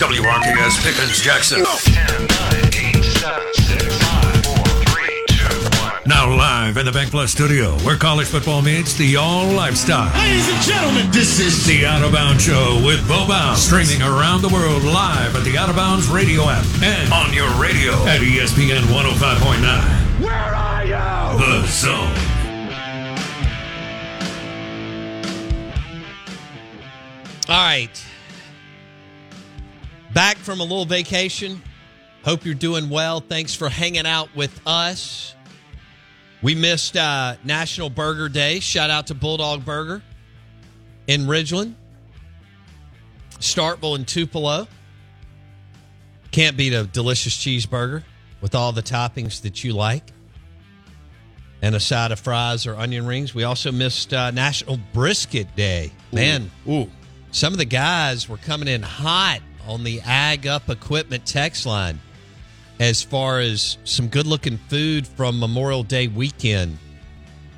WRKS Pickens Jackson. 10, 9, 8, 7, 6, 5, 4, 3, 2, 1. Now live in the Bank Plus studio, where college football meets the all lifestyle. Ladies and gentlemen, this is the Out of Bounds Show with Bo Bounds, streaming around the world live at the Out of Bounds radio app and on your radio at ESPN 105.9. Where are you? The Zone. All right. Back from a little vacation. Hope you're doing well. Thanks for hanging out with us. We missed National Burger Day. Shout out to Bulldog Burger in Ridgeland, Starkville and Tupelo. Can't beat a delicious cheeseburger with all the toppings that you like and a side of fries or onion rings. We also missed National Brisket Day. Man. Ooh. Some of the guys were coming in hot on the Ag Up Equipment text line as far as some good-looking food from Memorial Day weekend.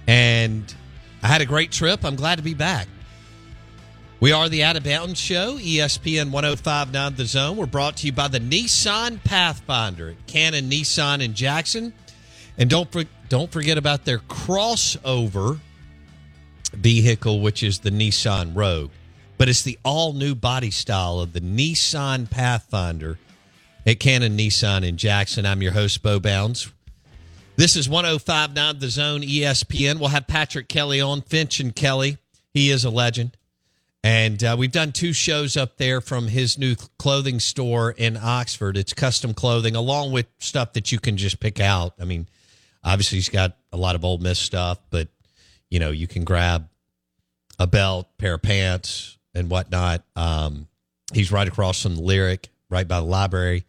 And I had a great trip. I'm glad to be back. We are the Out of Bounds Show, ESPN 105.9 The Zone. We're brought to you by the Nissan Pathfinder at Canon Nissan in Jackson. And don't forget about their crossover vehicle, which is the Nissan Rogue. But it's the all-new body style of the Nissan Pathfinder at Canon Nissan in Jackson. I'm your host, Bo Bounds. This is 105.9 The Zone ESPN. We'll have Patrick Kelly on, Finch and Kelly. He is a legend. And we've done two shows up there from his new clothing store in Oxford. It's custom clothing, along with stuff that you can just pick out. I mean, obviously, he's got a lot of Ole Miss stuff, but, you know, you can grab a belt, pair of pants, and whatnot. He's right across from the Lyric, right by the library.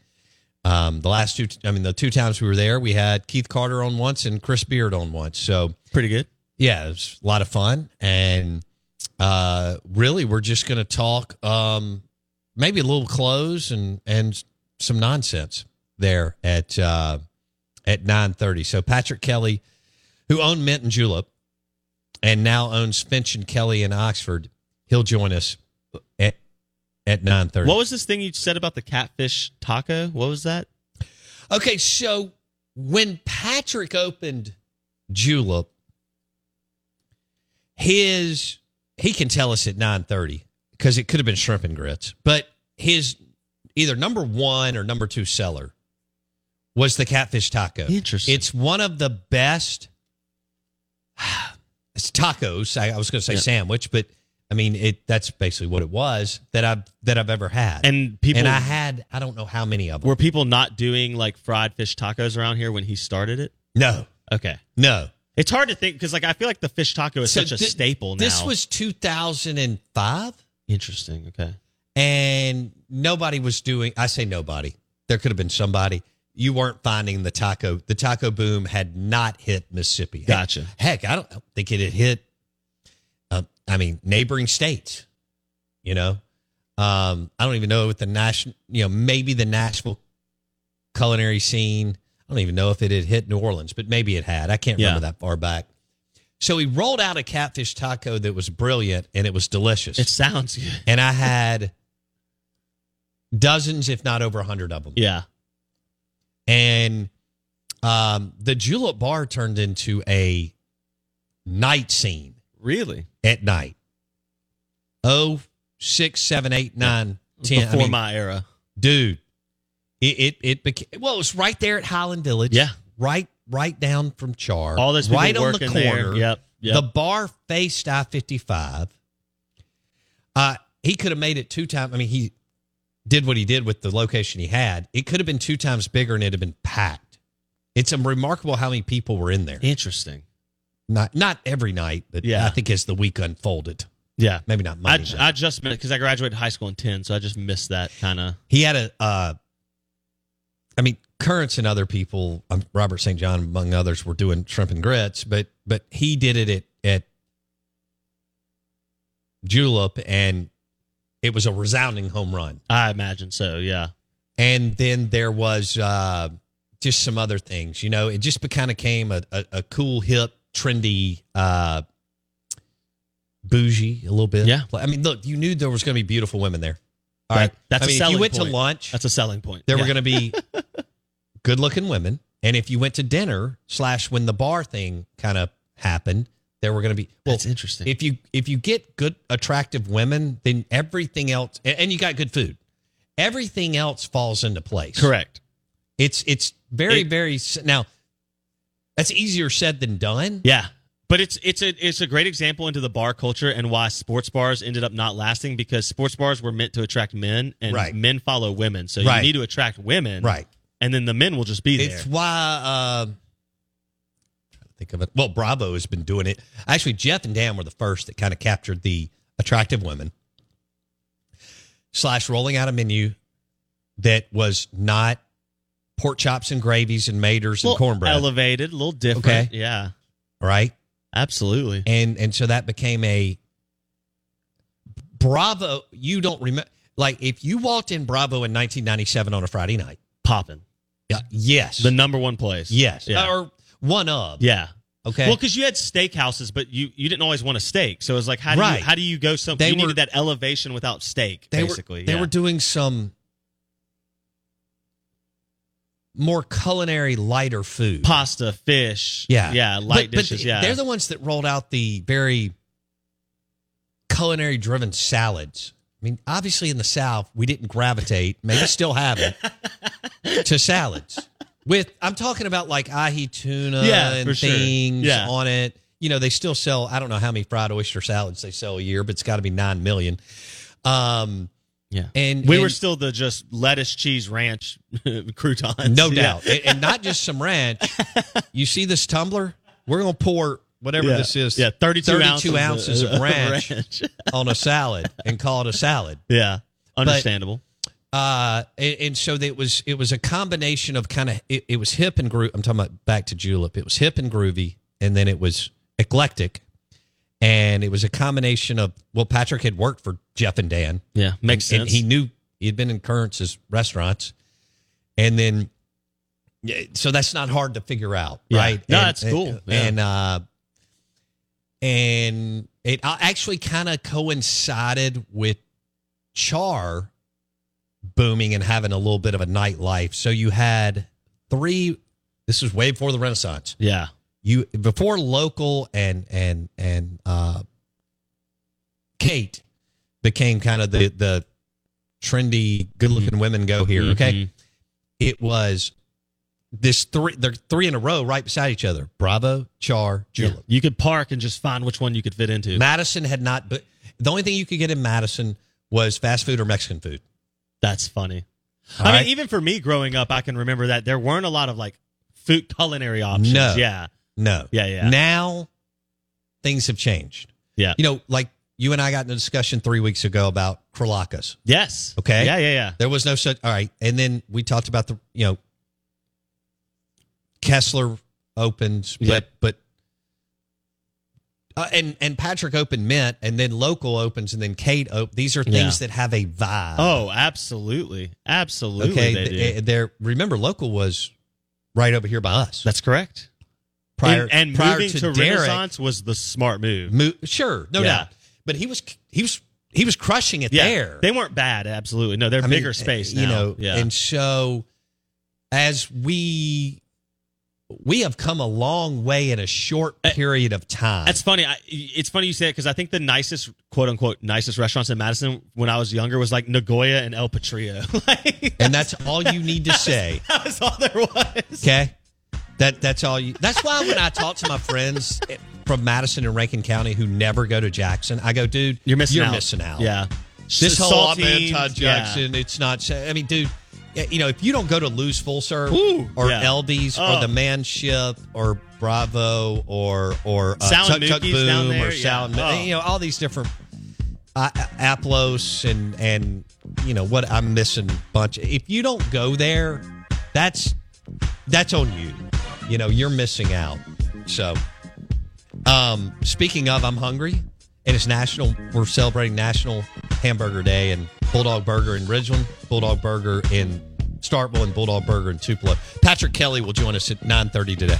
The two times we were there, we had Keith Carter on once and Chris Beard on once. So pretty good. Yeah, it was a lot of fun. And really, we're just going to talk maybe a little clothes and some nonsense there at 9:30. So Patrick Kelly, who owned Mint and Julep and now owns Finch and Kelly in Oxford, he'll join us at 9:30. What was this thing you said about the catfish taco? What was that? Okay, so when Patrick opened Julep, he can tell us at 9:30 because it could have been shrimp and grits. But his either number one or number two seller was the catfish taco. Interesting. It's one of the best tacos. I was going to say sandwich, but I mean, that's basically what it was that I've ever had. And I don't know how many of them. Were people not doing like fried fish tacos around here when he started it? No. Okay. No. It's hard to think because I feel like the fish taco is such a staple now. This was 2005. Interesting. Okay. And nobody was doing, I say nobody. There could have been somebody. You weren't finding the taco. The taco boom had not hit Mississippi. Gotcha. Heck, I don't think it had hit neighboring states, you know. I don't even know what the national, maybe the Nashville culinary scene. I don't even know if it had hit New Orleans, but maybe it had. I can't remember that far back. So he rolled out a catfish taco that was brilliant, and it was delicious. It sounds good. And I had dozens, if not over 100 of them. Yeah. And the Julep Bar turned into a night scene. Really? At night. 6, 7, 8, 9, 10. Before my era. Dude, it became... Well, it was right there at Highland Village. Yeah. Right down from Char. All those people right working on the corner. There. Yep. The bar faced I-55. He could have made it two times... I mean, he did what he did with the location he had. It could have been two times bigger and it would have been packed. It's remarkable how many people were in there. Interesting. Not every night, but I think as the week unfolded. Yeah. Maybe not Monday night. I just missed because I graduated high school in 10, so I just missed that kind of. He had Currence and other people, Robert St. John, among others, were doing shrimp and grits, but he did it at Julep, and it was a resounding home run. I imagine so, yeah. And then there was just some other things, It just kind of came a cool, hip, trendy, bougie a little bit. Yeah. I mean, look, you knew there was going to be beautiful women there. All right. That's a selling point. If you went to lunch, that's a selling point. There were going to be good looking women. And if you went to dinner / when the bar thing kind of happened, there were going to be, well, that's interesting. If you get good, attractive women, then everything else, and you got good food, everything else falls into place. Correct. It's very, very, now that's easier said than done. Yeah. But it's a great example into the bar culture and why sports bars ended up not lasting, because sports bars were meant to attract men, and men follow women. So you need to attract women. Right. And then the men will just be there. It's why, I'm trying to think of it. Well, Bravo has been doing it. Actually, Jeff and Dan were the first that kind of captured the attractive women / rolling out a menu that was not pork chops and gravies and maters and cornbread. Elevated, a little different. Okay. Yeah. Right. Absolutely. And so that became a Bravo. You don't remember, like, if you walked in Bravo in 1997 on a Friday night, popping. Yeah. Yes. The #1 place. Yes. Yeah. Or one of. Yeah. Okay. Well, because you had steakhouses, but you didn't always want a steak. So it was like, how do you go something? You needed that elevation without steak, basically. They were doing some more culinary, lighter food. Pasta, fish. Yeah. Yeah, light dishes. Yeah. They're the ones that rolled out the very culinary-driven salads. I mean, obviously in the South, we didn't gravitate, maybe still haven't, to salads. I'm talking about like ahi tuna and things on it. You know, they still sell, I don't know how many fried oyster salads they sell a year, but it's got to be 9 million. Yeah, and we were still the just lettuce, cheese, ranch croutons, no doubt, and not just some ranch. You see this tumbler? We're gonna pour whatever this is. Yeah, 32 ounces of ranch on a salad and call it a salad. Yeah, understandable. But, and so it was a combination of kind of it was hip and groovy. I'm talking about back to Julep. It was hip and groovy, and then it was eclectic. And it was a combination of, well, Patrick had worked for Jeff and Dan. Yeah, makes sense. And he knew, he'd been in Currence's restaurants. And then, so that's not hard to figure out, right? No, that's cool. And it actually kind of coincided with Char booming and having a little bit of a nightlife. So you had this was way before the Renaissance. Yeah. You before local and Kate became kind of the trendy, good looking women go here. Okay, It was this three in a row right beside each other: Bravo, Char, Julep. Yeah. You could park and just find which one you could fit into. Madison had not, but the only thing you could get in Madison was fast food or Mexican food. That's funny. I mean, even for me growing up, I can remember that there weren't a lot of like food culinary options. No. Yeah. No. Yeah, yeah. Now, things have changed. Yeah. You know, like, you and I got in a discussion 3 weeks ago about Kralakas. Yes. Okay? Yeah. There was no such... All right. And then we talked about the, you know, Kessler opens, but Patrick opened Mint, and then Local opens, and then Kate opens. These are things that have a vibe. Oh, absolutely. Absolutely. Okay. Remember, Local was right over here by us. That's correct. Prior moving to Derek, Renaissance was the smart move. Sure, no doubt. But he was crushing it there. They weren't bad, absolutely. No, they're bigger space now. You know, And so as we have come a long way in a short period of time. That's funny. It's funny you say it, because I think the nicest, quote unquote, nicest restaurants in Madison when I was younger was like Nagoya and El Patrio. And that's all you need to say. That was all there was. Okay. That's all you. That's why when I talk to my friends from Madison and Rankin County who never go to Jackson, I go, dude, you're missing out. Yeah, this whole I'm anti-Jackson. Yeah. It's not. I mean, dude, you know, if you don't go to Lou's Full Serve or Elvie's or the Manship or Bravo or Chuck Boom down there, or Sound, you know, all these different Aplos and you know what, I'm missing a bunch. If you don't go there, that's on you. You know, you're missing out. So, speaking of, I'm hungry, and it's national. We're celebrating National Hamburger Day, and Bulldog Burger in Ridgeland, Bulldog Burger in Starkville, and Bulldog Burger in Tupelo. Patrick Kelly will join us at 9:30 today.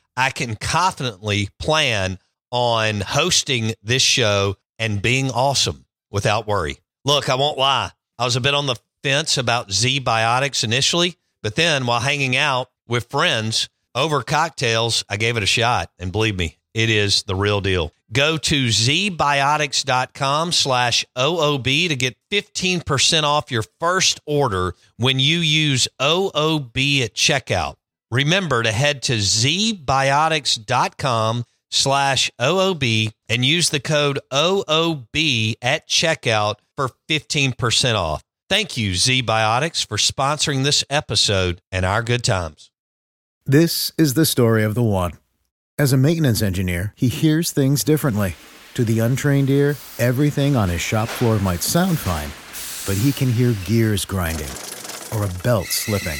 I can confidently plan on hosting this show and being awesome without worry. Look, I won't lie. I was a bit on the fence about Z Biotics initially, but then while hanging out with friends over cocktails, I gave it a shot. And believe me, it is the real deal. Go to zbiotics.com/OOB to get 15% off your first order when you use OOB at checkout. Remember to head to zbiotics.com/OOB and use the code OOB at checkout for 15% off. Thank you, Z Biotics, for sponsoring this episode and our good times. This is the story of the one. As a maintenance engineer, he hears things differently. To the untrained ear, everything on his shop floor might sound fine, but he can hear gears grinding or a belt slipping.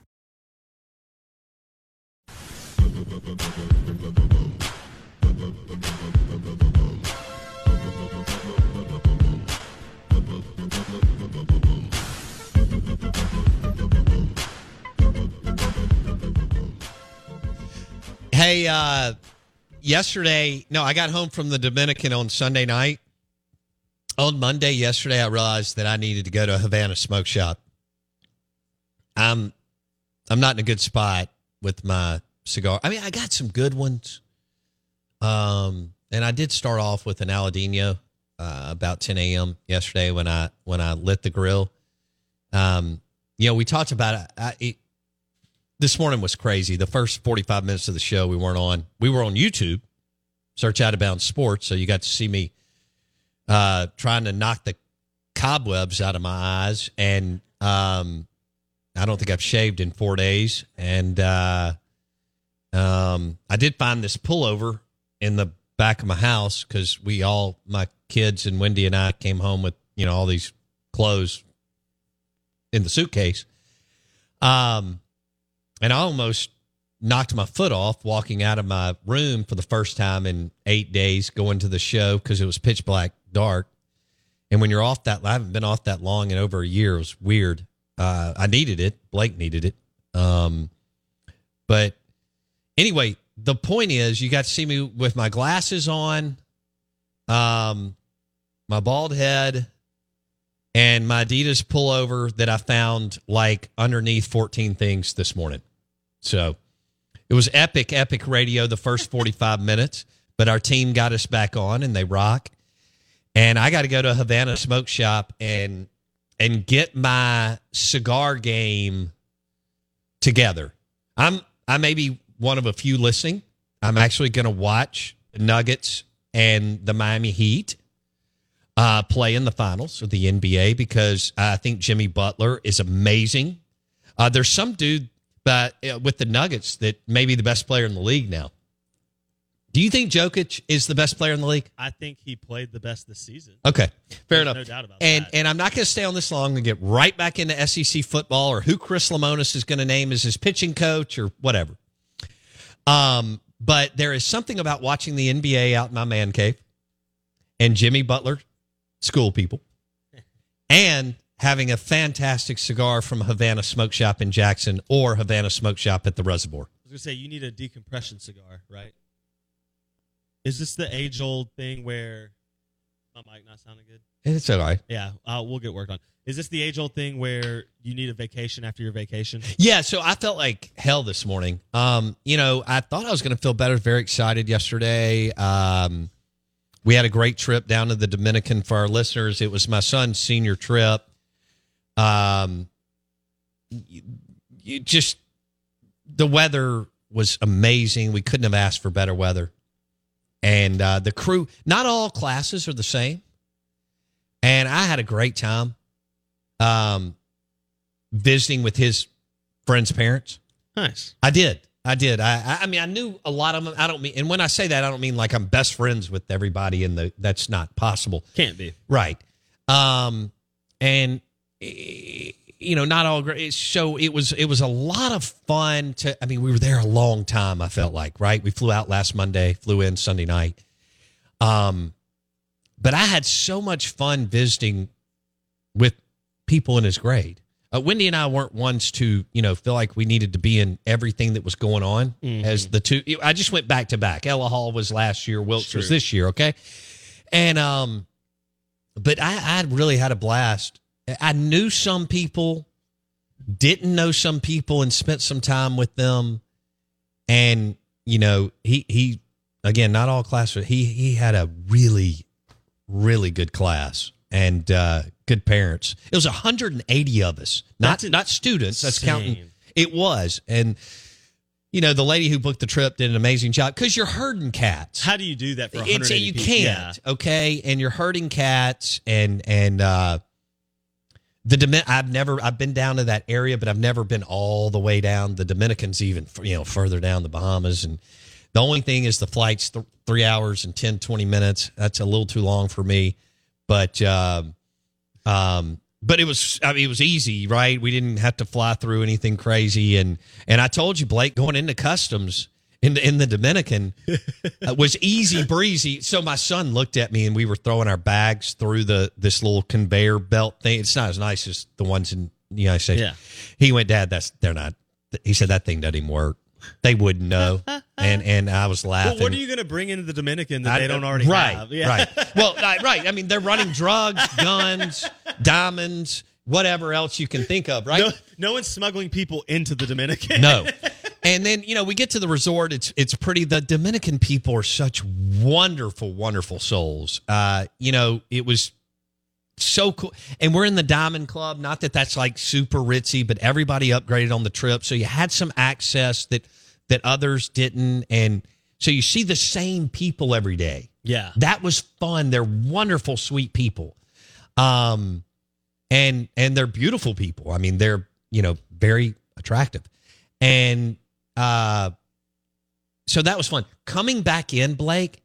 Hey, I got home from the Dominican on Sunday night. On Monday yesterday, I realized that I needed to go to a Havana Smoke Shop. I'm not in a good spot with my cigar. I mean, I got some good ones. And I did start off with an Aladino about 10 a.m. yesterday when I lit the grill. We talked about it. This morning was crazy. The first 45 minutes of the show, we weren't on. We were on YouTube, search Out of Bounds Sports, so you got to see me trying to knock the cobwebs out of my eyes. And I don't think I've shaved in 4 days. And I did find this pullover in the back of my house because my kids and Wendy and I came home with, all these clothes in the suitcase. And I almost knocked my foot off walking out of my room for the first time in 8 days going to the show because it was pitch black dark. And when you're off that, I haven't been off that long in over a year. It was weird. I needed it. Blake needed it. But anyway, the point is you got to see me with my glasses on, my bald head, and my Adidas pullover that I found underneath 14 things this morning. So it was epic radio the first 45 minutes, but our team got us back on and they rock. And I got to go to a Havana Smoke Shop and get my cigar game together. I may be one of a few listening. I'm actually going to watch Nuggets and the Miami Heat play in the finals of the NBA because I think Jimmy Butler is amazing. There's some dude with the Nuggets that may be the best player in the league now. Do you think Jokic is the best player in the league? I think he played the best this season. Okay, fair enough. No doubt about that. And I'm not going to stay on this long and get right back into SEC football or who Chris Lamonis is going to name as his pitching coach or whatever. But there is something about watching the NBA out in my man cave and Jimmy Butler, school people, and having a fantastic cigar from Havana Smoke Shop in Jackson or Havana Smoke Shop at the Reservoir. I was going to say, you need a decompression cigar, right? Is this the age-old thing where... my mic not sounding good? It's all right. Yeah, we'll get worked on. Is this the age-old thing where you need a vacation after your vacation? Yeah, so I felt like hell this morning. I thought I was going to feel better, very excited yesterday. We had a great trip down to the Dominican for our listeners. It was my son's senior trip. You just... the weather was amazing. We couldn't have asked for better weather. And the crew, not all classes are the same. And I had a great time visiting with his friend's parents. Nice. I did. I mean, I knew a lot of them. I don't mean, and when I say that, I don't mean like I'm best friends with everybody in the, that's not possible. Can't be. Right. And you know, not all great. So it was a lot of fun to, I mean, we were there a long time. I felt like, right. We flew out last Monday, flew in Sunday night. But I had so much fun visiting with people in his grade. Wendy and I weren't ones to, you know, feel like we needed to be in everything that was going on as the two. I just went back to back. Ella Hall was last year. Wilkes was this year. Okay. And, but I really had a blast. I knew some people, didn't know some people, and spent some time with them. And, you know, he again, not all classes. He had a really, really good class. And good parents. It was 180 of us, not students. That's counting. It was, and you know the lady who booked the trip did an amazing job because you're herding cats. How do you do that for 180 people? You can't, yeah. Okay? And you're herding cats, and I've been down to that area, but I've never been all the way down. The Dominicans even further down the Bahamas, and the only thing is the flight's 3 hours and 20 minutes. That's a little too long for me. But it was, I mean, it was easy, right? We didn't have to fly through anything crazy. And I told you, Blake, going into customs in the Dominican was easy breezy. So my son looked at me and we were throwing our bags through this little conveyor belt thing. It's not as nice as the ones in the United States. Yeah. He went, Dad, he said, that thing doesn't even work. They wouldn't know. And I was laughing. Well, what are you going to bring into the Dominican that they don't already have? Yeah. Right. Well, right. I mean, they're running drugs, guns, diamonds, whatever else you can think of, right? No one's smuggling people into the Dominican. No. And then, you know, we get to the resort. It's pretty. The Dominican people are such wonderful, wonderful souls. You know, it was so cool. And we're in the Diamond Club. Not that that's like super ritzy, but everybody upgraded on the trip. So you had some access that others didn't. And so you see the same people every day. Yeah. That was fun. They're wonderful, sweet people. And they're beautiful people. I mean, they're, you know, very attractive. And so that was fun. Coming back in, Blake,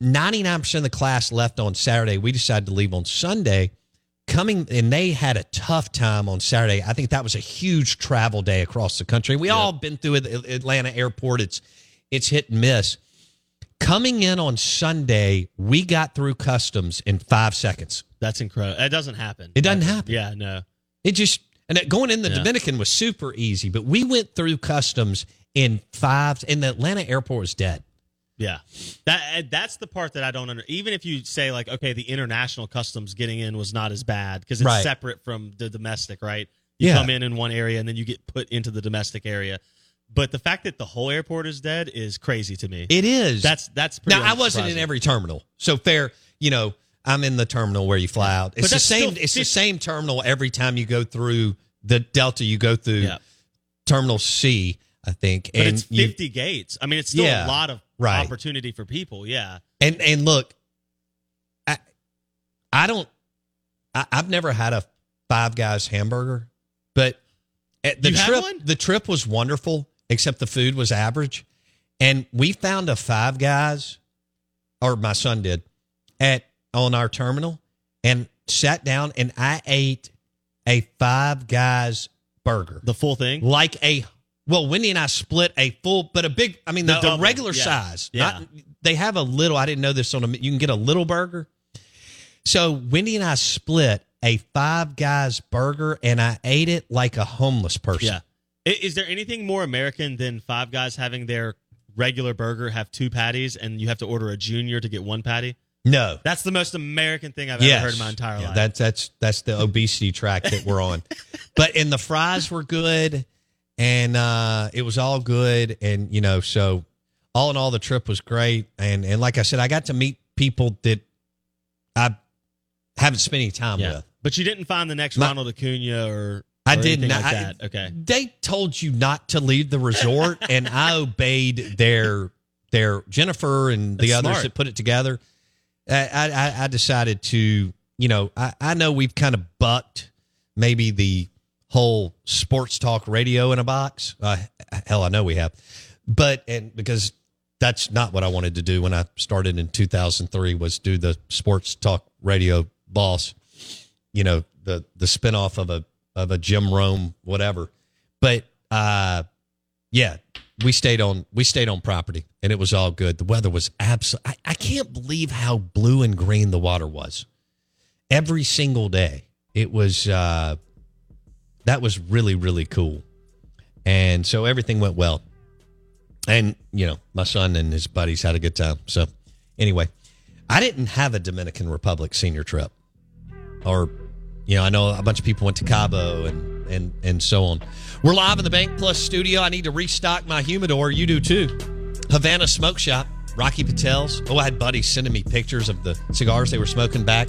99% of the class left on Saturday. We decided to leave on Sunday. And they had a tough time on Saturday. I think that was a huge travel day across the country. We all been through Atlanta airport. It's hit and miss. Coming in on Sunday, we got through customs in 5 seconds. That's incredible. That doesn't happen. It doesn't happen. Yeah, no. It just, and going in the Dominican was super easy, but we went through customs in five, and the Atlanta airport was dead. Yeah, that's the part that I don't understand. Even if you say, like, okay, the international customs getting in was not as bad because it's separate from the domestic, right? You come in one area and then you get put into the domestic area. But the fact that the whole airport is dead is crazy to me. It is. That's pretty. Now, I wasn't in every terminal. So fair, you know, I'm in the terminal where you fly out. It's the same. It's the same terminal every time you go through the Delta. You go through Terminal C, I think. But it's 50 gates. I mean, it's still a lot of opportunity for people, and look, I've never had a Five Guys hamburger, but the trip was wonderful, except the food was average. And we found a Five Guys, or my son did, on our terminal, and sat down, and I ate a Five Guys burger, the full thing, like a. Well, Wendy and I split the regular size. Yeah. They have a little, I didn't know this, you can get a little burger. So Wendy and I split a Five Guys burger, and I ate it like a homeless person. Yeah. Is there anything more American than Five Guys having their regular burger have two patties, and you have to order a junior to get one patty? No. That's the most American thing I've ever heard in my entire life. That's the obesity track that we're on. And the fries were good. And it was all good, and you know, so all in all, the trip was great. And like I said, I got to meet people that I haven't spent any time with. But you didn't find the next Ronald Acuna or I did not. Like that. Okay. They told you not to leave the resort, and I obeyed their Jennifer and the others that put it together. I decided to, you know, I know we've kind of bucked maybe the whole sports talk radio in a box. Hell, I know we have, because that's not what I wanted to do when I started in 2003 was do the sports talk radio boss, you know, the spinoff of a Jim Rome, whatever. But, yeah, we stayed on property and it was all good. The weather was I can't believe how blue and green the water was every single day. It was, that was really, really cool. And so everything went well. And, you know, my son and his buddies had a good time. So anyway, I didn't have a Dominican Republic senior trip or, you know, I know a bunch of people went to Cabo and so on. We're live in the Bank Plus studio. I need to restock my humidor. You do too. Havana Smoke Shop, Rocky Patel's. Oh, I had buddies sending me pictures of the cigars they were smoking back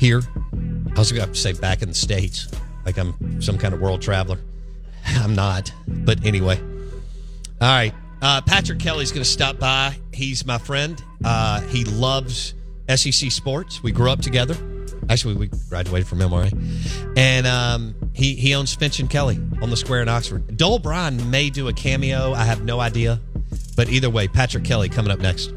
here. I was going to have to say back in the States, like I'm some kind of world traveler. I'm not. But anyway. All right. Patrick Kelly's going to stop by. He's my friend. He loves SEC sports. We grew up together. Actually, we graduated from MRA. And he owns Finch and Kelly on the square in Oxford. Dole Bryan may do a cameo. I have no idea. But either way, Patrick Kelly coming up next.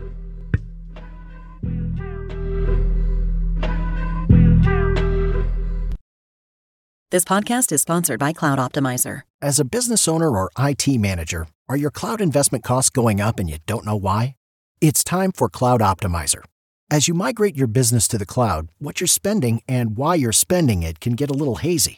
This podcast is sponsored by Cloud Optimizer. As a business owner or IT manager, are your cloud investment costs going up and you don't know why? It's time for Cloud Optimizer. As you migrate your business to the cloud, what you're spending and why you're spending it can get a little hazy.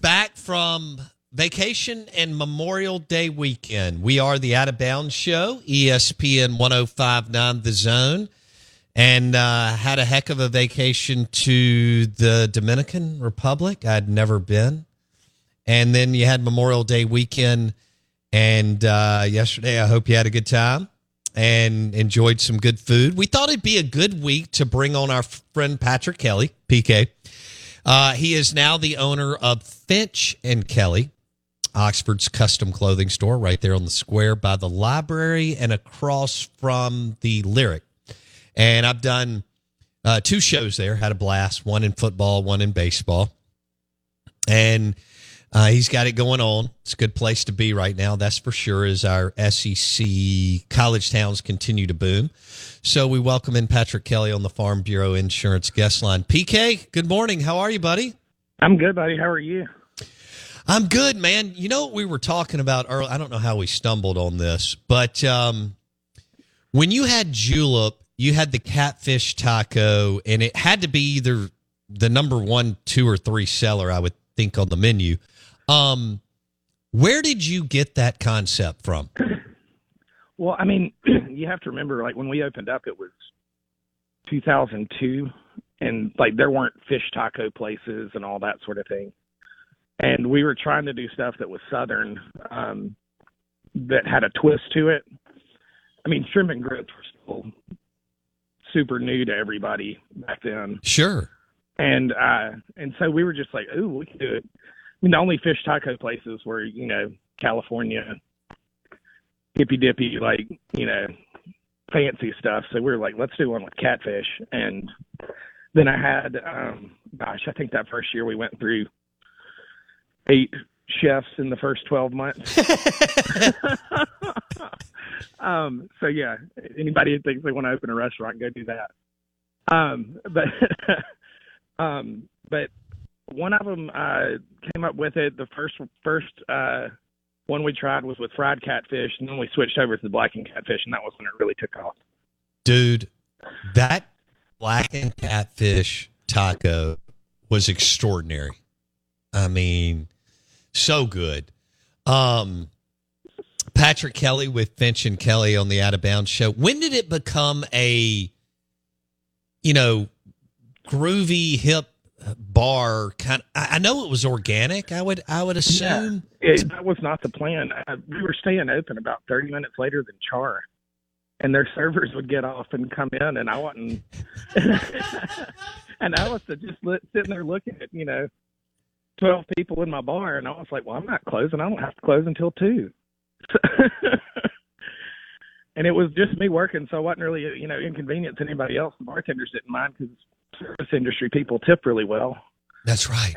Back from vacation and Memorial Day weekend. We are the Out of Bounds Show, ESPN 105.9 The Zone, and had a heck of a vacation to the Dominican Republic. I'd never been. And then you had Memorial Day weekend, and yesterday I hope you had a good time and enjoyed some good food. We thought it'd be a good week to bring on our friend Patrick Kelly, PK. He is now the owner of Finch and Kelly, Oxford's custom clothing store right there on the square by the library and across from the Lyric. And I've done 2 shows there, had a blast, one in football, one in baseball. And he's got it going on. It's a good place to be right now, that's for sure, as our SEC college towns continue to boom. So we welcome in Patrick Kelly on the Farm Bureau Insurance Guest Line. PK, good morning. How are you, buddy? I'm good, buddy. How are you? I'm good, man. You know what we were talking about earlier? I don't know how we stumbled on this, but when you had Julep, you had the catfish taco, and it had to be either the number 1, 2, or 3 seller, I would think, on the menu. Where did you get that concept from? Well, I mean, you have to remember, like, when we opened up, it was 2002, and, like, there weren't fish taco places and all that sort of thing. And we were trying to do stuff that was Southern, that had a twist to it. I mean, shrimp and grits were still super new to everybody back then. Sure. And so we were just like, ooh, we can do it. I mean, the only fish taco places were, you know, California, hippy dippy, like, you know, fancy stuff. So we were like, let's do one with catfish. And then I had, I think that first year we went through 8 chefs in the first 12 months. So yeah, anybody who thinks they want to open a restaurant, go do that. But one of them, came up with it. The first one we tried was with fried catfish, and then we switched over to the blackened catfish, and that was when it really took off. Dude, that blackened catfish taco was extraordinary. I mean, so good. Patrick Kelly with Finch and Kelly on the Out of Bounds show. When did it become a, you know, groovy, hip bar kind of, I know it was organic, I would assume. Yeah, that was not the plan. We were staying open about 30 minutes later than Char, and their servers would get off and come in, and I wasn't. And I was just sitting there looking at, you know, 12 people in my bar, and I was like, well, I'm not closing. I don't have to close until 2. And it was just me working, so I wasn't really, you know, inconvenience to anybody else. The bartenders didn't mind because service industry people tip really well. That's right.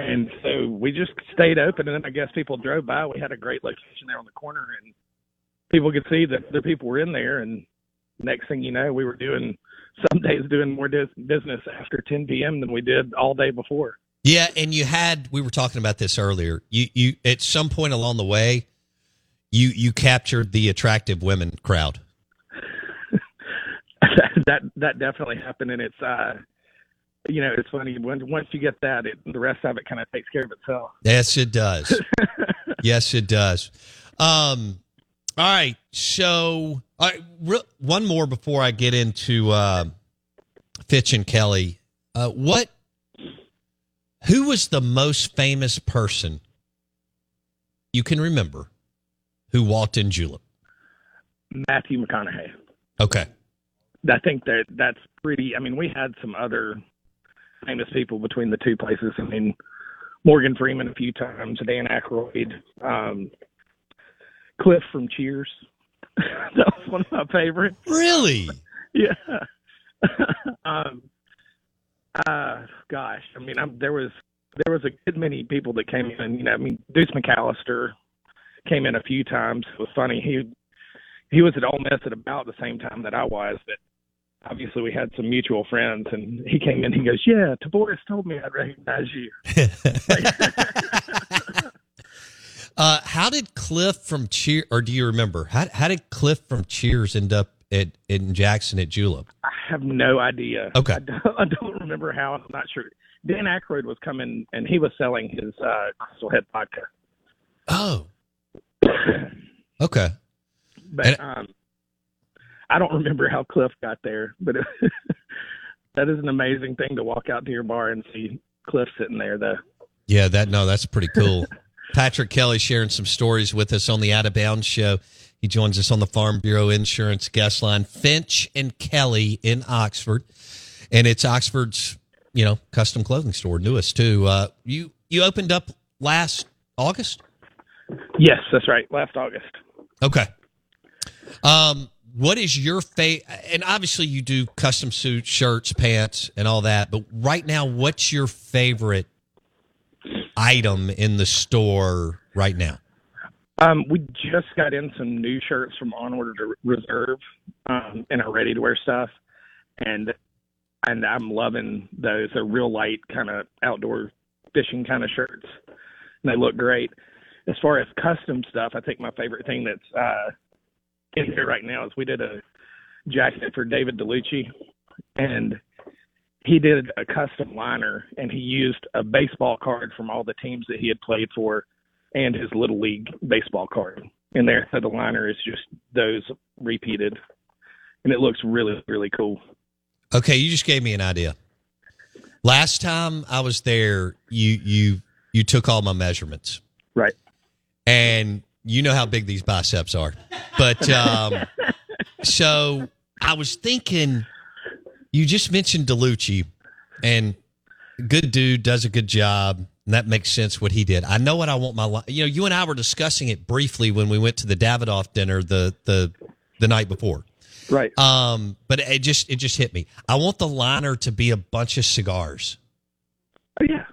And so we just stayed open, and then I guess people drove by. We had a great location there on the corner, and people could see that the people were in there. And next thing you know, we were doing, some days doing more business after 10 p.m. than we did all day before. Yeah, and you had, we were talking about this earlier, you at some point along the way, You captured the attractive women crowd. that definitely happened, and it's you know, it's funny, once you get that, the rest of it kind of takes care of itself. Yes, it does. Yes, it does. All right, so one more before I get into Fitch and Kelly. Who was the most famous person you can remember who walked in Julep? Matthew McConaughey. Okay. I think that's pretty, I mean, we had some other famous people between the two places. I mean, Morgan Freeman a few times, Dan Aykroyd, Cliff from Cheers. That was one of my favorites. Really? Yeah. Gosh, I mean, there was a good many people that came in. You know, I mean, Deuce McAllister came in a few times. It was funny. He was at Ole Miss at about the same time that I was, but obviously we had some mutual friends, and he came in and he goes, yeah, Taboris told me I'd recognize you. How did Cliff from Cheers, or do you remember, how did Cliff from Cheers end up in Jackson at Julep? I have no idea. Okay. I don't remember how. I'm not sure. Dan Aykroyd was coming, and he was selling his Crystal Head vodka. Oh. Okay. But I don't remember how Cliff got there, but that is an amazing thing to walk out to your bar and see Cliff sitting there, though. Yeah, that's pretty cool. Patrick Kelly sharing some stories with us on the Out of Bounds show. He joins us on the Farm Bureau Insurance guest line. Finch and Kelly in Oxford, and it's Oxford's, you know, custom clothing store, newest too. You opened up last August? Yes, that's right. Last August. Okay. What is your favorite? And obviously, you do custom suits, shirts, pants, and all that. But right now, what's your favorite item in the store right now? We just got in some new shirts from Onward to Reserve, and our ready-to-wear stuff, and I'm loving those. They're real light, kind of outdoor fishing kind of shirts. And they look great. As far as custom stuff, I think my favorite thing that's in here right now is we did a jacket for David DeLucci, and he did a custom liner, and he used a baseball card from all the teams that he had played for and his Little League baseball card in there. So the liner is just those repeated, and it looks really, really cool. Okay, you just gave me an idea. Last time I was there, you took all my measurements. Right. And you know how big these biceps are. But so I was thinking, you just mentioned DeLucci, and good dude, does a good job, and that makes sense what he did. I know what I want my life. You know, you and I were discussing it briefly when we went to the Davidoff dinner the night before. Right. But it just hit me. I want the liner to be a bunch of cigars. Oh, yeah.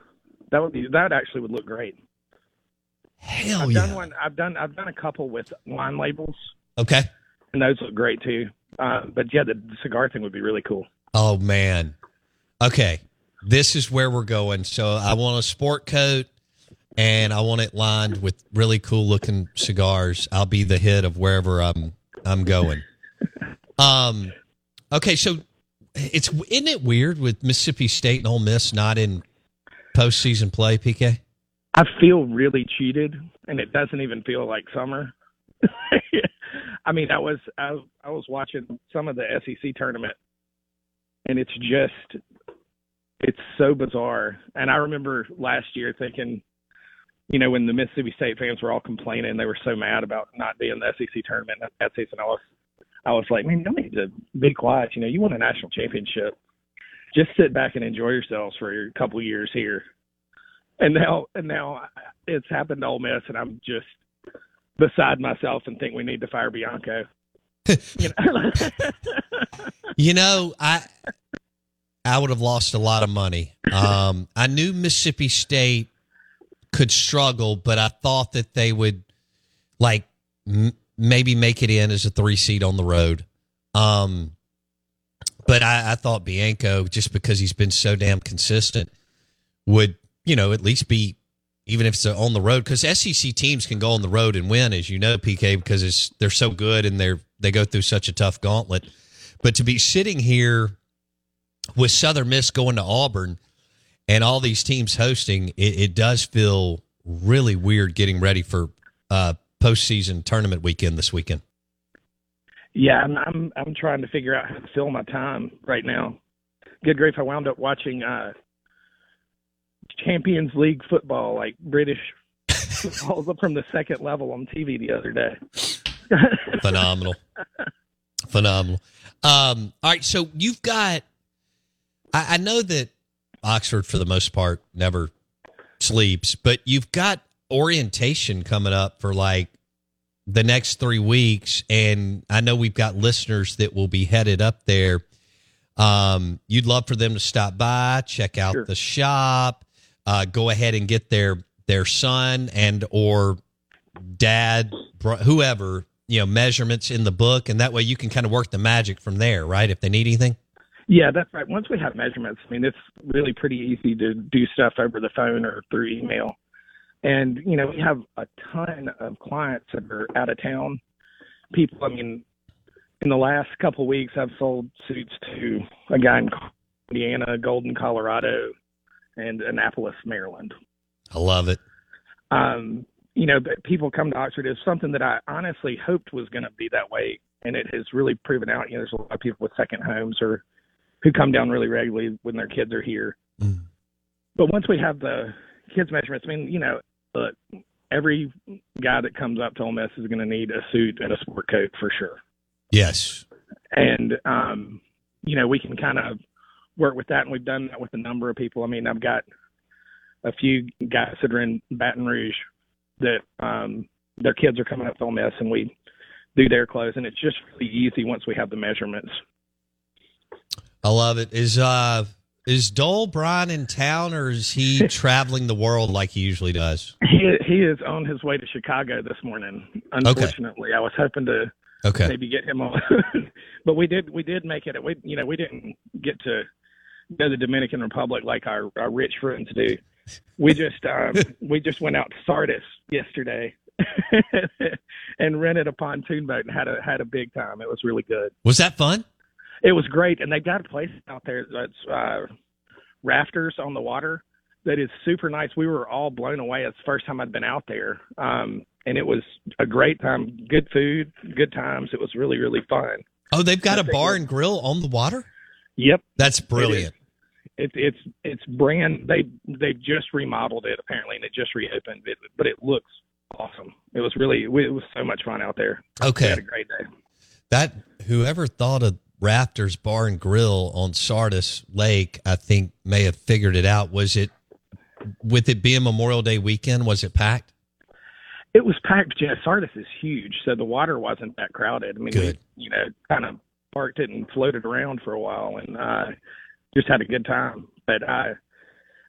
That would be, that actually would look great. Hell I've yeah! Done one, I've done a couple with wine labels. Okay, and those look great too. But yeah, the cigar thing would be really cool. Oh man! Okay, this is where we're going. So I want a sport coat, and I want it lined with really cool looking cigars. I'll be the hit of wherever I'm going. Okay, so isn't it weird with Mississippi State and Ole Miss not in postseason play, PK? I feel really cheated, and it doesn't even feel like summer. I mean, I was watching some of the SEC tournament, and it's so bizarre. And I remember last year thinking, you know, when the Mississippi State fans were all complaining, they were so mad about not being in the SEC tournament. And that season, I was like, man, don't need to be quiet. You know, you won a national championship. Just sit back and enjoy yourselves for a couple years here. And now it's happened to Ole Miss, and I'm just beside myself and think we need to fire Bianco. I would have lost a lot of money. I knew Mississippi State could struggle, but I thought that they would, like, maybe make it in as a 3 seed on the road. But I thought Bianco, just because he's been so damn consistent, would – you know, at least be, even if it's on the road, because SEC teams can go on the road and win, as you know, PK, because they're so good and they go through such a tough gauntlet. But to be sitting here with Southern Miss going to Auburn and all these teams hosting, it does feel really weird getting ready for postseason tournament weekend this weekend. Yeah, I'm trying to figure out how to fill my time right now. Good grief, I wound up watching Champions League football, like British football from the second level on TV the other day. Phenomenal. All right, so you've got – I know that Oxford, for the most part, never sleeps, but you've got orientation coming up for, like, the next 3 weeks, and I know we've got listeners that will be headed up there. You'd love for them to stop by, check out sure. the shop, go ahead and get their son and or dad, whoever, measurements in the book. And that way you can kind of work the magic from there, right? If they need anything. Yeah, that's right. Once we have measurements, I mean, it's really pretty easy to do stuff over the phone or through email. And, we have a ton of clients that are out of town people. I mean, in the last couple of weeks, I've sold suits to a guy in Indiana, Golden, Colorado, and Annapolis, Maryland. I love it. But people come to Oxford. It's something that I honestly hoped was going to be that way, and it has really proven out. There's a lot of people with second homes or who come down really regularly when their kids are here. Mm. But once we have the kids' measurements, I mean, look, every guy that comes up to Ole Miss is going to need a suit and a sport coat for sure. Yes. And, we can kind of work with that. And we've done that with a number of people. I mean, I've got a few guys that are in Baton Rouge that their kids are coming up to Ole Miss, and we do their clothes. And it's just really easy once we have the measurements. I love it. Is Dole Bryan in town, or is he traveling the world like he usually does? He is on his way to Chicago this morning, unfortunately. Okay. I was hoping to – okay. Maybe get him on, but we did make it. We didn't get to go to the Dominican Republic like our rich friends do. We just we just went out to Sardis yesterday and rented a pontoon boat and had a big time. It was really good. Was that fun? It was great, and they've got a place out there that's Rafters on the Water that is super nice. We were all blown away. It's the first time I'd been out there. And it was a great time, good food, good times. It was really, really fun. Oh, they've got a bar and grill on the water? Yep. That's brilliant. It's brand. They just remodeled it, apparently, and it just reopened. But it looks awesome. It was really, it was so much fun out there. Okay. We had a great day. Whoever thought of Raptors Bar and Grill on Sardis Lake, I think may have figured it out. Was it, with it being Memorial Day weekend, was it packed? It was packed. Yeah, Sardis is huge, so the water wasn't that crowded. I mean, we, kind of parked it and floated around for a while, and just had a good time. But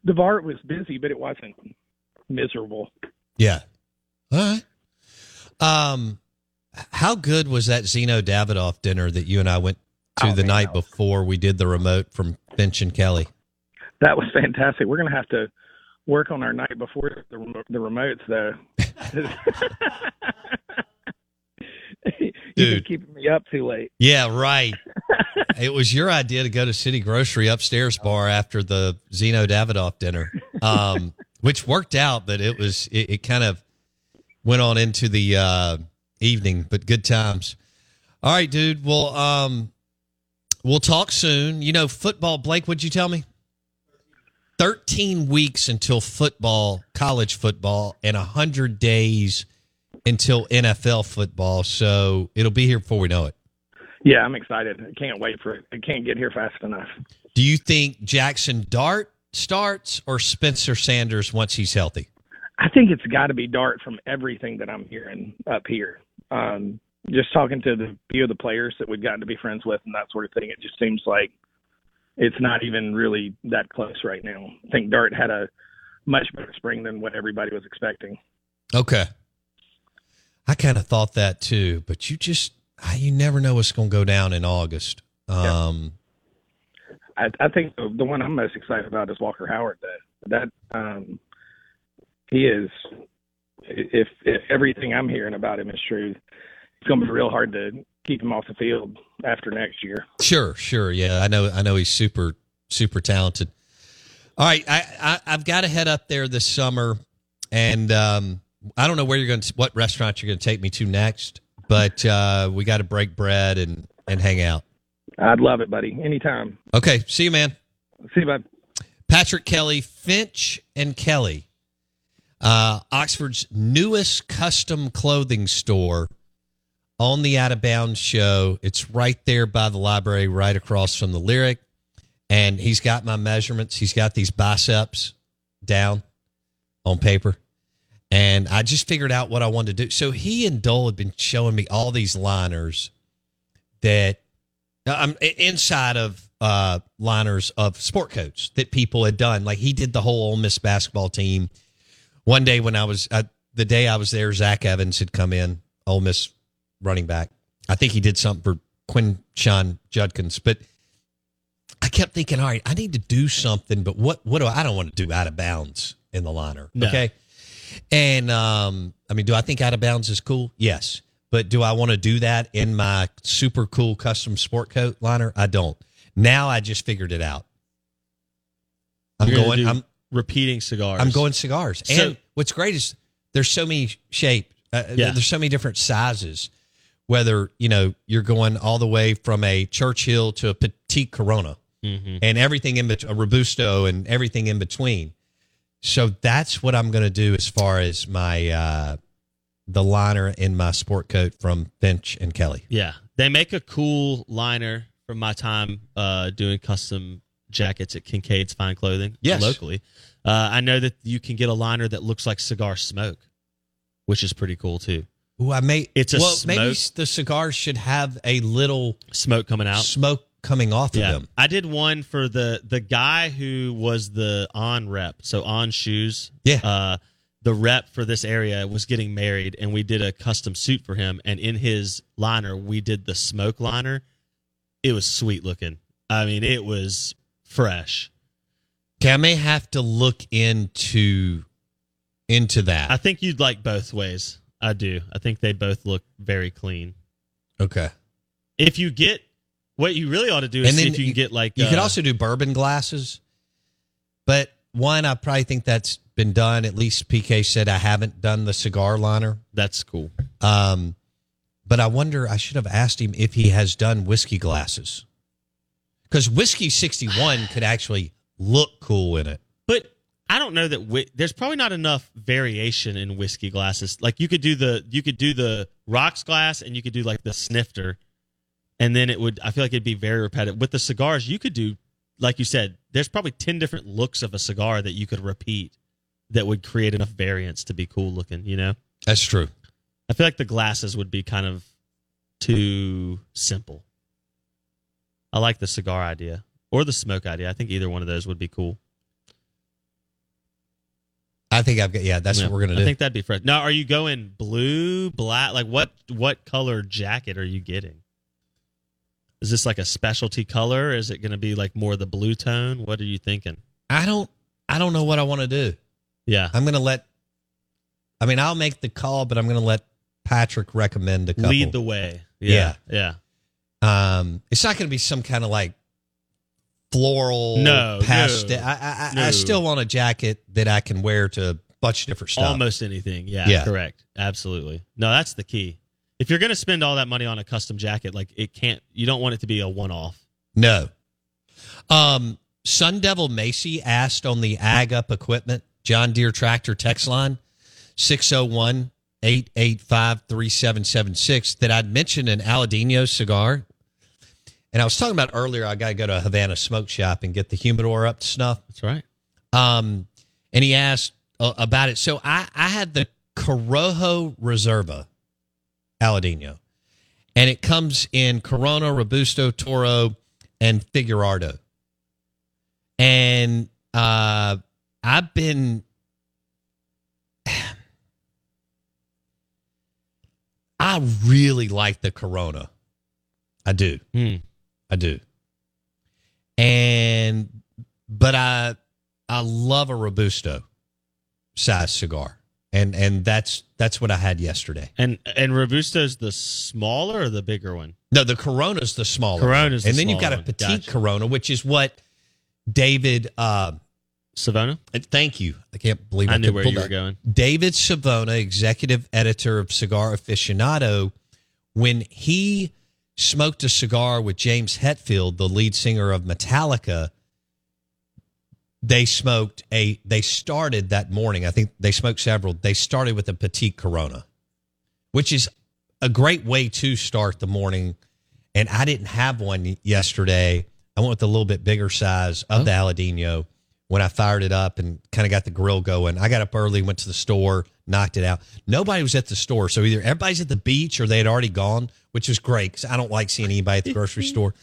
the VAR was busy, but it wasn't miserable. Yeah. All right. How good was that Zeno Davidoff dinner that you and I went to night before we did the remote from Finch and Kelly? That was fantastic. We're going to have to work on our night before the remotes, though. Dude, keeping me up too late. Yeah, right. It was your idea to go to City Grocery upstairs bar after the Zeno Davidoff dinner, which worked out, but it kind of went on into the evening, but good times. All right, dude. Well, we'll talk soon. You know, football, Blake, what'd you tell me? 13 weeks until football, college football, and 100 days until NFL football. So it'll be here before we know it. Yeah, I'm excited. I can't wait for it. It can't get here fast enough. Do you think Jackson Dart starts or Spencer Sanders once he's healthy? I think it's got to be Dart from everything that I'm hearing up here. Just talking to the few of the players that we've gotten to be friends with and that sort of thing, it just seems like it's not even really that close right now. I think Dart had a much better spring than what everybody was expecting. Okay. I kind of thought that too, but you never know what's going to go down in August. Yeah. I think the one I'm most excited about is Walker Howard, though. He is, if everything I'm hearing about him is true, it's going to be real hard to keep him off the field after next year. Sure. Yeah, I know he's super, super talented. All right, I've got to head up there this summer, and I don't know what restaurant you're going to take me to next, but we got to break bread and hang out. I'd love it, buddy. Anytime. Okay, see you, man. See you, bud. Patrick Kelly, Finch and Kelly, Oxford's newest custom clothing store, on the Out of Bounds show. It's right there by the library, right across from the Lyric. And he's got my measurements. He's got these biceps down on paper. And I just figured out what I wanted to do. So he and Dole had been showing me all these liners that I'm inside of liners of sport coats that people had done. Like he did the whole Ole Miss basketball team. One day when the day I was there, Zach Evans had come in, Ole Miss running back. I think he did something for Quinshawn Judkins, but I kept thinking, all right, I need to do something, but what do I don't want to do out of bounds in the liner. No. Okay. And, I mean, do I think out of bounds is cool? Yes. But do I want to do that in my super cool custom sport coat liner? I don't. Now I just figured it out. I'm repeating cigars. I'm going cigars. So, and what's great is there's so many shapes. There's so many different sizes. Whether, you know, you're going all the way from a Churchill to a Petite Corona, mm-hmm. and everything in between, a Robusto and everything in between. So that's what I'm going to do as far as my the liner in my sport coat from Finch and Kelly. Yeah, they make a cool liner from my time doing custom jackets at Kincaid's Fine Clothing. Yes, locally. I know that you can get a liner that looks like cigar smoke, which is pretty cool too. Ooh, smoke. Maybe the cigars should have a little smoke coming out, smoke coming off of them. I did one for the guy who was the On rep, so On Shoes. Yeah, the rep for this area was getting married, and we did a custom suit for him. And in his liner, we did the smoke liner. It was sweet looking. I mean, it was fresh. Okay, I may have to look into that. I think you'd like both ways. I do. I think they both look very clean. Okay. If you get, what you really ought to do is see if you can get like... You could also do bourbon glasses. But one, I probably think that's been done. At least PK said I haven't done the cigar liner. That's cool. But I wonder, I should have asked him if he has done whiskey glasses. Because Whiskey 61 could actually look cool in it. But... I don't know that there's probably not enough variation in whiskey glasses. Like you could do the rocks glass, and you could do like the snifter, and then I feel like it'd be very repetitive. With the cigars, you could do, like you said, there's probably 10 different looks of a cigar that you could repeat that would create enough variance to be cool looking, you know? That's true. I feel like the glasses would be kind of too simple. I like the cigar idea or the smoke idea. I think either one of those would be cool. I think I've got, yeah, that's what we're going to do. I think that'd be fresh. Now, are you going blue, black? Like, what color jacket are you getting? Is this like a specialty color? Is it going to be like more the blue tone? What are you thinking? I don't know what I want to do. Yeah. I'll make the call, but I'm going to let Patrick recommend a couple. Lead the way. Yeah. It's not going to be some kind of like floral pastel. No. I still want a jacket that I can wear to a bunch of different stuff. Almost anything. Yeah. Correct. Absolutely. No, that's the key. If you're going to spend all that money on a custom jacket, like you don't want it to be a one-off. No. Sun Devil Macy asked on the Ag Up Equipment John Deere Tractor text line, 601-885-3776, that I'd mentioned an Aladino cigar. And I was talking about earlier, I got to go to Havana Smoke Shop and get the humidor up to snuff. That's right. And he asked about it. So I had the Corojo Reserva Aladino, and it comes in Corona, Robusto, Toro, and Figueroa. And I've been... I really like the Corona. I do. Mm. I do. But I love a Robusto size cigar. And that's what I had yesterday. And Robusto's the smaller or the bigger one? No, the Corona's the smaller. Corona's one. And then you've got a petite Corona, which is what David Savona. Thank you. I can't believe I knew where you were going. David Savona, executive editor of Cigar Aficionado, when he smoked a cigar with James Hetfield, the lead singer of Metallica, they started that morning. I think they smoked several. They started with a petite Corona, which is a great way to start the morning. And I didn't have one yesterday. I went with a little bit bigger size of the Aladino when I fired it up and kind of got the grill going. I got up early, went to the store, knocked it out. Nobody was at the store. So either everybody's at the beach or they had already gone, which is great because I don't like seeing anybody at the grocery store.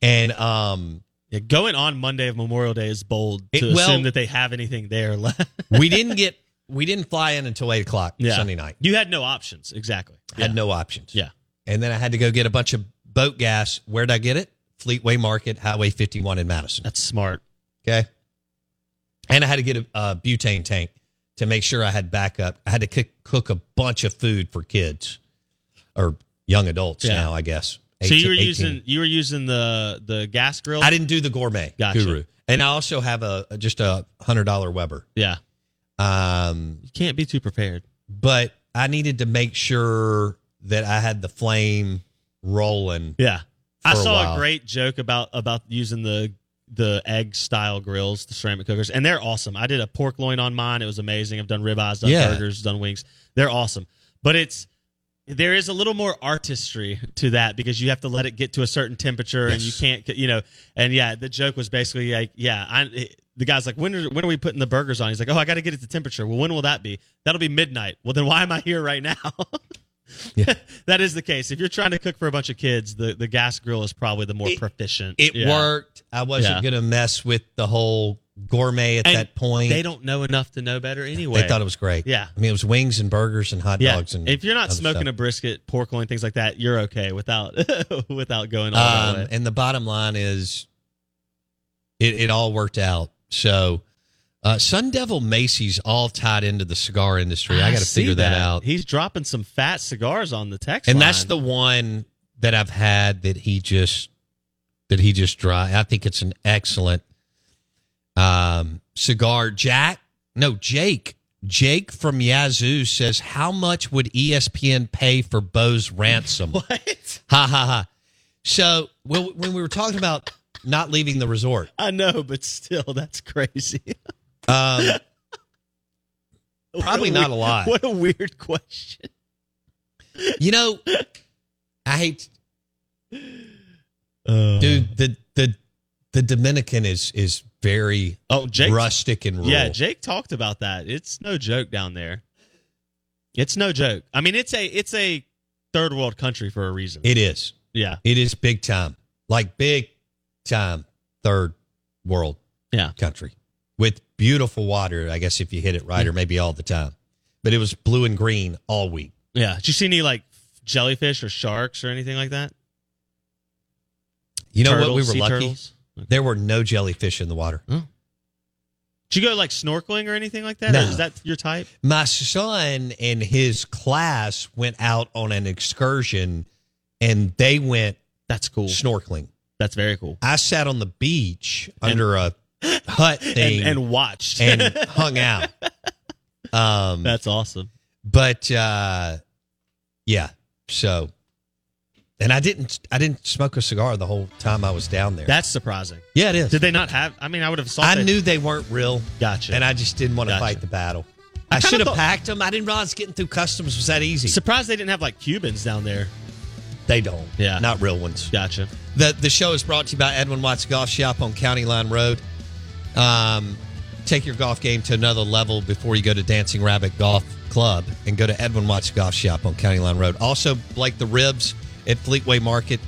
And, yeah, going on Monday of Memorial Day is bold to assume that they have anything there left. we didn't fly in until 8:00 Sunday night. You had no options, exactly. Yeah. Had no options. Yeah. And then I had to go get a bunch of boat gas. Where'd I get it? Fleetway Market, Highway 51 in Madison. That's smart. Okay. And I had to get a butane tank to make sure I had backup. I had to cook a bunch of food for kids or young adults now, I guess. So you were using the gas grill? I didn't do the gourmet guru. And I also have just a $100 Weber. Yeah. You can't be too prepared. But I needed to make sure that I had the flame rolling. Yeah. I saw a great joke about using the egg style grills, the ceramic cookers, and they're awesome. I did a pork loin on mine. It was amazing. I've done ribeyes, done burgers, done wings. They're awesome. But there is a little more artistry to that because you have to let it get to a certain temperature and you can't, and the joke was basically like, the guy's like, when are we putting the burgers on? He's like, oh, I got to get it to temperature. Well, when will that be? That'll be midnight. Well, then why am I here right now? Yeah. That is the case. If you're trying to cook for a bunch of kids, the gas grill is probably the more proficient. It worked. I wasn't going to mess with the whole gourmet at that point. They don't know enough to know better anyway. They thought it was great. Yeah. I mean, it was wings and burgers and hot dogs. And if you're not smoking stuff, a brisket, pork loin, things like that, you're okay without going all the way. And the bottom line is it all worked out. So... Sun Devil Macy's all tied into the cigar industry. I got to figure that out. He's dropping some fat cigars on the text line. And that's the one that I've had that he just dropped. I think it's an excellent cigar. Jake. Jake from Yazoo says, how much would ESPN pay for Bo's ransom? What? Ha, ha, ha. So when we were talking about not leaving the resort. I know, but still, that's crazy. Probably not a lot. What a weird question. I hate... dude, the Dominican is very rustic and rural. Yeah, Jake talked about that. It's no joke down there. It's no joke. I mean, it's a third world country for a reason. It is. Yeah. It is big time. Like big time third world country with beautiful water, I guess, if you hit it right, or maybe all the time. But it was blue and green all week. Yeah. Did you see any, like, jellyfish or sharks or anything like that? You know what? We were lucky. Turtles? There were no jellyfish in the water. Oh. Did you go, like, snorkeling or anything like that? No. Or is that your type? My son and his class went out on an excursion, and they went That's cool. snorkeling. That's very cool. I sat on the beach under a hut thing. And watched. And hung out. That's awesome. But, yeah, so... And I didn't smoke a cigar the whole time I was down there. That's surprising. Yeah, it is. Did they not have? I mean, I would have saw. I knew they weren't real. Gotcha. And I just didn't want to fight the battle. I should have packed them. I didn't realize getting through customs was that easy. Surprised they didn't have like Cubans down there. They don't. Yeah, not real ones. Gotcha. The show is brought to you by Edwin Watts Golf Shop on County Line Road. Take your golf game to another level before you go to Dancing Rabbit Golf Club, and go to Edwin Watts Golf Shop on County Line Road. Also, Blake the Ribs at Fleetway Market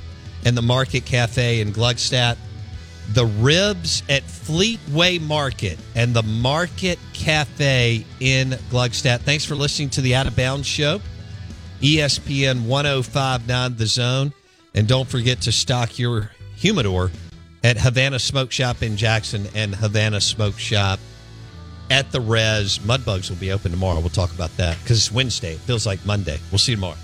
and the Market Cafe in Gluckstadt. The ribs at Fleetway Market and the Market Cafe in Gluckstadt. Thanks for listening to the Out of Bounds Show. ESPN 105.9 The Zone. And don't forget to stock your humidor at Havana Smoke Shop in Jackson and Havana Smoke Shop at the Res. Mudbugs will be open tomorrow. We'll talk about that because it's Wednesday. It feels like Monday. We'll see you tomorrow.